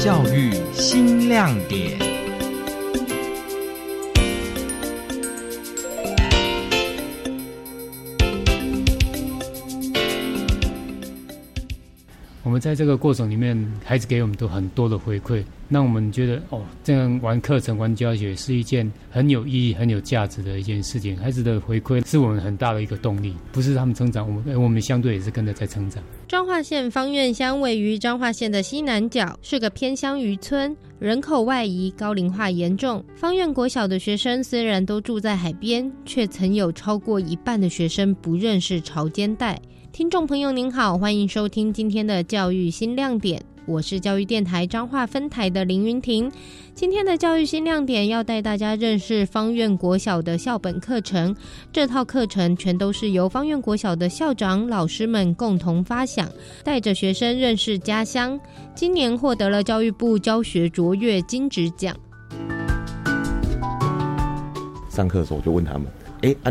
教育新亮点。我们在这个过程里面，孩子给我们都很多的回馈，让我们觉得这样玩课程、玩教学是一件很有意义、很有价值的一件事情。孩子的回馈是我们很大的一个动力，不是他们成长，我们相对也是跟着在成长。彰化县芳苑乡位于彰化县的西南角，是个偏乡渔村，人口外移、高龄化严重。芳苑国小的学生虽然都住在海边，却曾有超过一半的学生不认识潮间带。听众朋友您好，欢迎收听今天的教育新亮点，我是教育电台彰化分台的林云婷。今天的教育新亮点要带大家认识芳苑国小的校本课程，这套课程全都是由芳苑国小的校长、老师们共同发想，带着学生认识家乡。今年获得了教育部教学卓越金质奖。上课的时候我就问他们，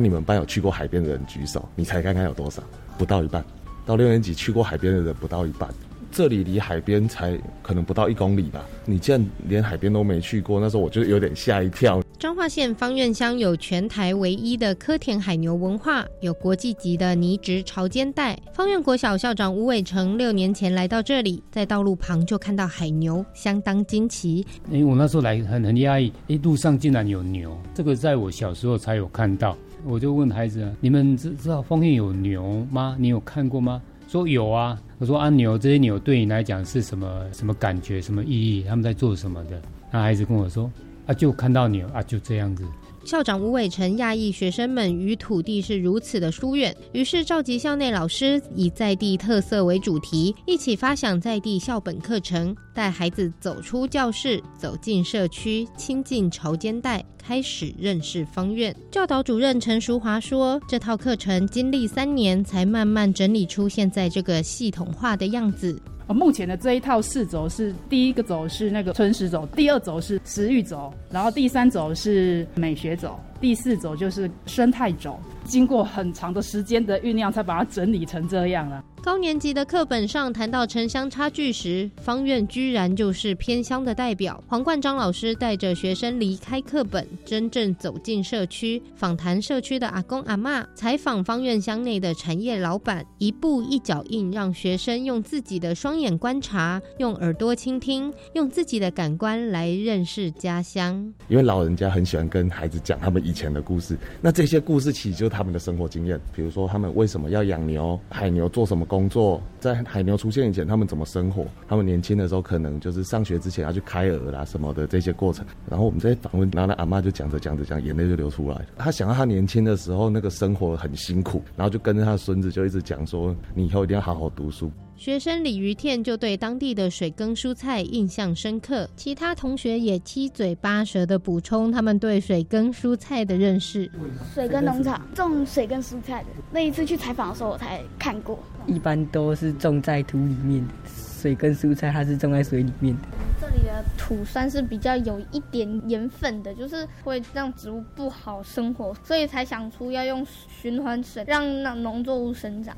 你们班有去过海边的人举手，你猜看看有多少？不到一半。到六年级去过海边的人不到一半，这里离海边才可能不到1公里吧，你竟然连海边都没去过，那时候我就有点吓一跳。彰化县芳苑乡有全台唯一的科田海牛文化，有国际级的泥质潮间带。芳苑国小校长吴伟成6年前来到这里，在道路旁就看到海牛，相当惊奇。我那时候来很讶异，路上竟然有牛，这个在我小时候才有看到。我就问孩子，你们知道芳苑有牛吗？你有看过吗？说有啊。我说牛，这些牛对你来讲是什么感觉，什么意义，他们在做什么的？那孩子跟我说就看到牛就这样子。校长吴伟成讶异学生们与土地是如此的疏远，于是召集校内老师，以在地特色为主题，一起发想在地校本课程，带孩子走出教室，走进社区，亲近潮间带，开始认识芳苑。教导主任陈淑华说，这套课程经历3年才慢慢整理出现在这个系统化的样子。目前的这一套4轴是，第一个轴是那个春食轴，第2轴是食育轴，然后第3轴是美学轴，第4轴就是生态轴。经过很长的时间的酝酿，才把它整理成这样了。高年级的课本上谈到城乡差距时，芳苑居然就是偏乡的代表。黄冠章老师带着学生离开课本，真正走进社区，访谈社区的阿公阿嬷，采访芳苑乡内的产业老板，一步一脚印，让学生用自己的双眼观察，用耳朵倾听，用自己的感官来认识家乡。因为老人家很喜欢跟孩子讲他们以前的故事，那这些故事其实就是他们的生活经验，比如说他们为什么要养牛，海牛做什么工作，在海牛出现以前他们怎么生活，他们年轻的时候可能就是上学之前要去开鹅啦什么的这些过程。然后我们在访问，然后阿嬷就讲着眼泪就流出来了。她想到她年轻的时候那个生活很辛苦，然后就跟着她的孙子就一直讲说，你以后一定要好好读书。学生李于天就对当地的水耕蔬菜印象深刻，其他同学也七嘴八舌的补充他们对水耕蔬菜的认识。水耕农场种水耕蔬菜的，那一次去采访的时候我才看过。一般都是种在土里面的，水耕蔬菜它是种在水里面的。这里的土算是比较有一点盐分的，就是会让植物不好生活，所以才想出要用循环水让农作物生长。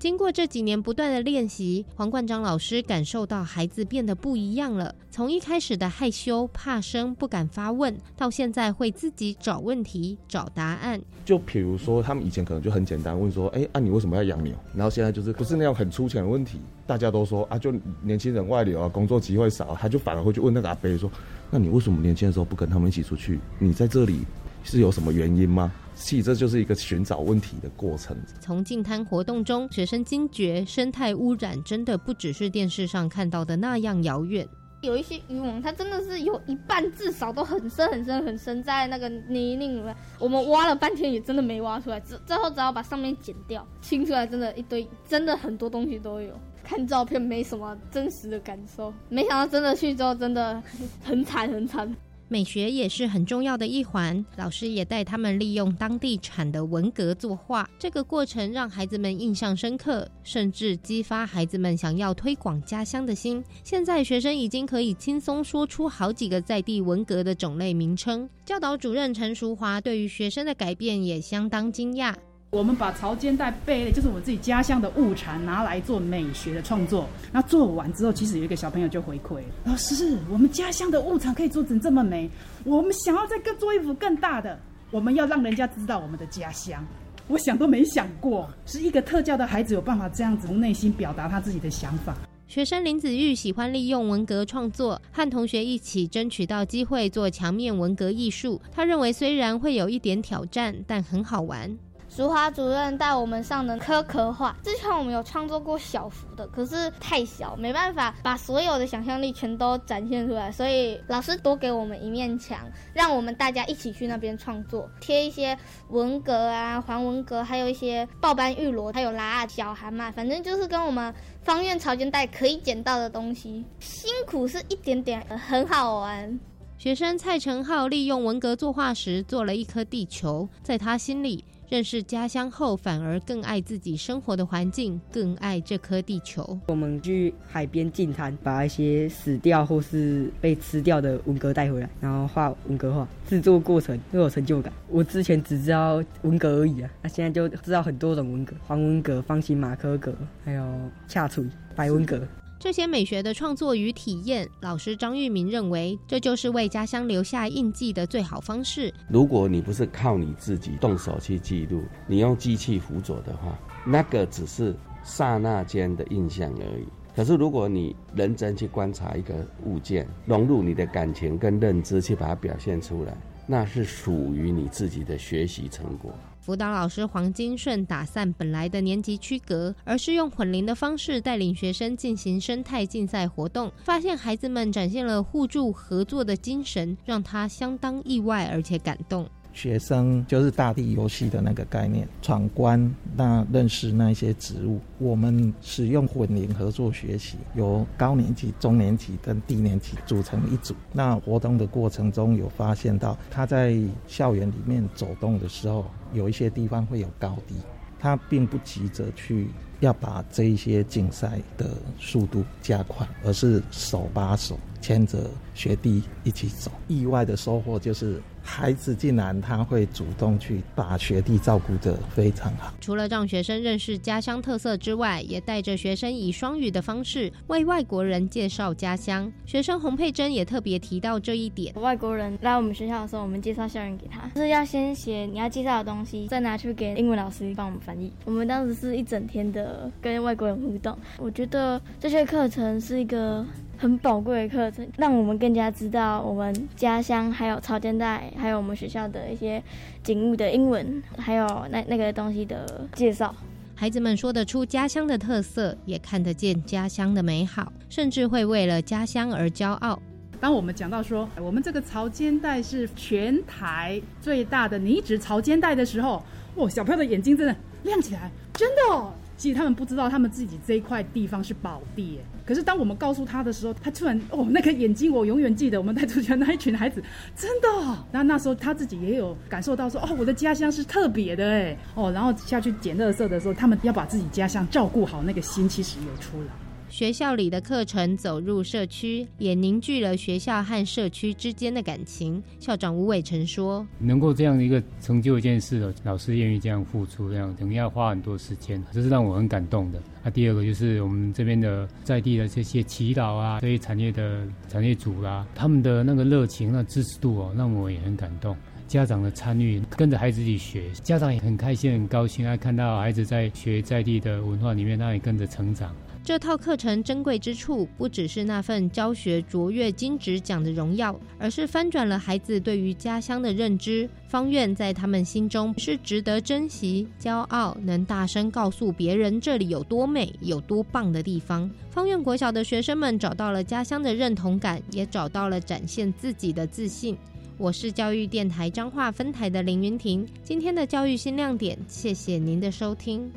经过这几年不断的练习，黄冠章老师感受到孩子变得不一样了，从一开始的害羞、怕生、不敢发问，到现在会自己找问题、找答案。就比如说他们以前可能就很简单问说，你为什么要养牛？然后现在就是不是那样很粗浅的问题，大家都说就年轻人外流啊，工作机会少，他就反而会去问那个阿伯说，那你为什么年轻的时候不跟他们一起出去？你在这里是有什么原因吗？其实这就是一个寻找问题的过程。从净滩活动中，学生惊觉生态污染真的不只是电视上看到的那样遥远。有一些渔网，它真的是有一半至少都很深很深很深，在那个泥泞里面，我们挖了半天也真的没挖出来，最后只好把上面剪掉，清出来真的一堆，真的很多东西都有。看照片没什么真实的感受，没想到真的去之后真的很惨很惨。美学也是很重要的一环，老师也带他们利用当地产的文革作画，这个过程让孩子们印象深刻，甚至激发孩子们想要推广家乡的心。现在学生已经可以轻松说出好几个在地文革的种类名称。教导主任陈淑华对于学生的改变也相当惊讶。我们把潮间带贝类，就是我们自己家乡的物产，拿来做美学的创作。那做完之后，其实有一个小朋友就回馈：老师，我们家乡的物产可以做成这么美，我们想要再更做一幅更大的，我们要让人家知道我们的家乡。我想都没想过，是一个特教的孩子有办法这样子从内心表达他自己的想法。学生林子玉喜欢利用文革创作，和同学一起争取到机会做墙面文革艺术。他认为虽然会有一点挑战，但很好玩。淑华主任带我们上的柯壳画，之前我们有创作过小幅的，可是太小，没办法把所有的想象力全都展现出来，所以老师多给我们一面墙，让我们大家一起去那边创作，贴一些文革啊、还文革，还有一些报班玉螺，还有拉小蛤蟆，反正就是跟我们方院潮间带可以捡到的东西。辛苦是一点点，很好玩。学生蔡成浩利用文革作画时做了一颗地球，在他心里，认识家乡后，反而更爱自己生活的环境，更爱这颗地球。我们去海边净滩，把一些死掉或是被吃掉的文革带回来，然后画文革画，制作过程都有成就感。我之前只知道文革而已啊，那现在就知道很多种文革，黄文革、方形马克革，还有恰锤、白文革。这些美学的创作与体验，老师张玉明认为，这就是为家乡留下印记的最好方式。如果你不是靠你自己动手去记录，你用机器辅佐的话，那个只是刹那间的印象而已。可是如果你认真去观察一个物件，融入你的感情跟认知去把它表现出来，那是属于你自己的学习成果。辅导老师黄金顺打散本来的年级区隔，而是用混龄的方式带领学生进行生态竞赛活动，发现孩子们展现了互助合作的精神，让他相当意外而且感动。学生就是大地游戏的那个概念，闯关，那认识那些植物。我们使用混龄合作学习，由高年级、中年级跟低年级组成一组。那活动的过程中有发现到，他在校园里面走动的时候，有一些地方会有高低，他并不急着去要把这一些竞赛的速度加快，而是手把手牵着学弟一起走。意外的收获就是孩子竟然他会主动去把学弟照顾得非常好。除了让学生认识家乡特色之外，也带着学生以双语的方式为外国人介绍家乡。学生洪佩珍也特别提到这一点，外国人来我们学校的时候，我们介绍校园给他，就是要先写你要介绍的东西，再拿去给英文老师帮我们翻译。我们当时是一整天的跟外国人互动，我觉得这些课程是一个很宝贵的课程，让我们更加知道我们家乡还有潮间带还有我们学校的一些景物的英文，还有那个东西的介绍。孩子们说得出家乡的特色，也看得见家乡的美好，甚至会为了家乡而骄傲。当我们讲到说我们这个潮间带是全台最大的泥质潮间带的时候，小朋友的眼睛真的亮起来，真的其实他们不知道他们自己这一块地方是宝地耶。可是当我们告诉他的时候，他突然那个眼睛我永远记得，我们带出去那一群孩子真的那时候他自己也有感受到说我的家乡是特别的耶然后下去捡垃圾的时候，他们要把自己家乡照顾好，那个心其实有出来。学校里的课程走入社区，也凝聚了学校和社区之间的感情。校长吴伟成说，能够这样的一个成就一件事，老师愿意这样付出，这样等于要花很多时间，这是让我很感动的。第二个就是我们这边的在地的这些祈祷这些产业的产业主他们的那个热情、那支持度让我也很感动。家长的参与，跟着孩子一起学，家长也很开心、很高兴看到孩子在学在地的文化里面，他也跟着成长。这套课程珍贵之处，不只是那份教学卓越金质奖的荣耀，而是翻转了孩子对于家乡的认知。方院在他们心中是值得珍惜、骄傲，能大声告诉别人这里有多美、有多棒的地方。方院国小的学生们找到了家乡的认同感，也找到了展现自己的自信。我是教育电台彰化分台的林云婷，今天的教育新亮点，谢谢您的收听。